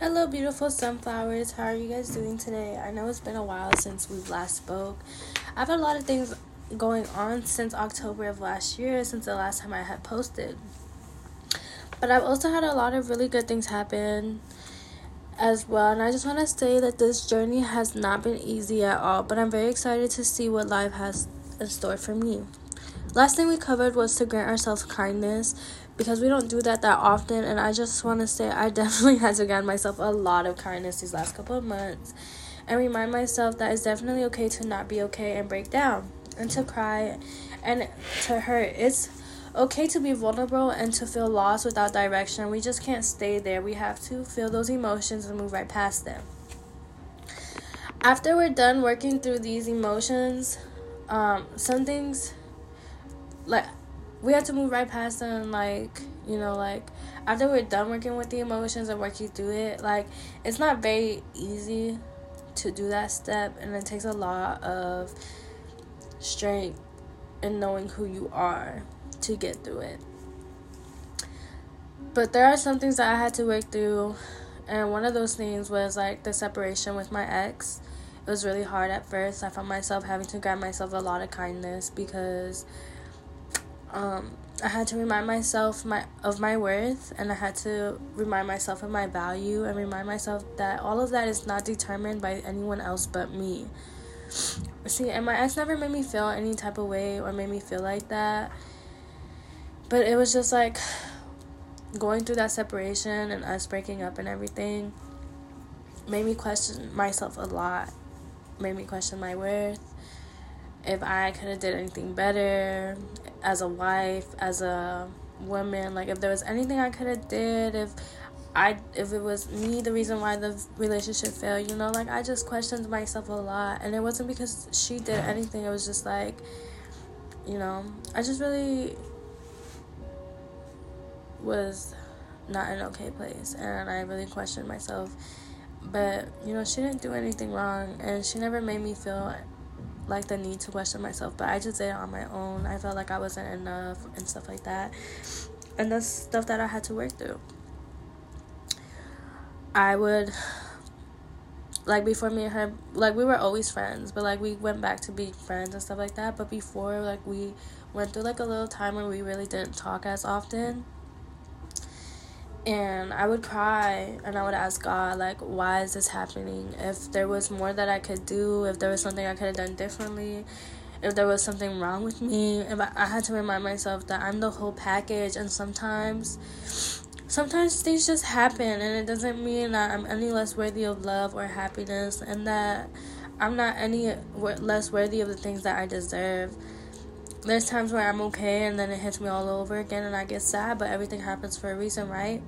Hello beautiful sunflowers, how are you guys doing today? I know it's been a while since we last spoke. I've had a lot of things going on since October of last year, since the last time I had posted. But I've also had a lot of really good things happen as well. And I just want to say that this journey has not been easy at all, but I'm very excited to see what life has in store for me. Last thing we covered was to grant ourselves kindness, because we don't do that often, and I just want to say I definitely had to grant myself a lot of kindness these last couple of months and remind myself that it's definitely okay to not be okay and break down and to cry and to hurt. It's okay to be vulnerable and to feel lost without direction. We just can't stay there. We have to feel those emotions and move right past them. After we're done working through these emotions, some things, like, we have to move right past them, after we're done working with the emotions and working through it, it's not very easy to do that step, and it takes a lot of strength and knowing who you are to get through it. But there are some things that I had to work through, and one of those things was, the separation with my ex. It was really hard at first. I found myself having to grant myself a lot of kindness because I had to remind myself of my worth, and I had to remind myself of my value and remind myself that all of that is not determined by anyone else but me. See, and my ex never made me feel any type of way or made me feel like that, but it was just going through that separation and us breaking up and everything made me question myself a lot, made me question my worth, if I could have did anything better as a wife, as a woman, if there was anything I could have did, if it was me the reason why the relationship failed, I just questioned myself a lot. And it wasn't because she did anything, it was just I just really was not in an okay place, and I really questioned myself. But she didn't do anything wrong, and she never made me feel the need to question myself, but I just did it on my own. I felt I wasn't enough and stuff like that, and that's stuff that I had to work through. I would, before me and her, we were always friends, but, we went back to being friends and stuff like that, but before, we went through, a little time where we really didn't talk as often, and I would cry, and I would ask God, why is this happening? If there was more that I could do, if there was something I could have done differently, if there was something wrong with me, if I had to remind myself that I'm the whole package, and sometimes things just happen, and it doesn't mean that I'm any less worthy of love or happiness, and that I'm not any less worthy of the things that I deserve. There's times where I'm okay, and then it hits me all over again, and I get sad, but everything happens for a reason, right?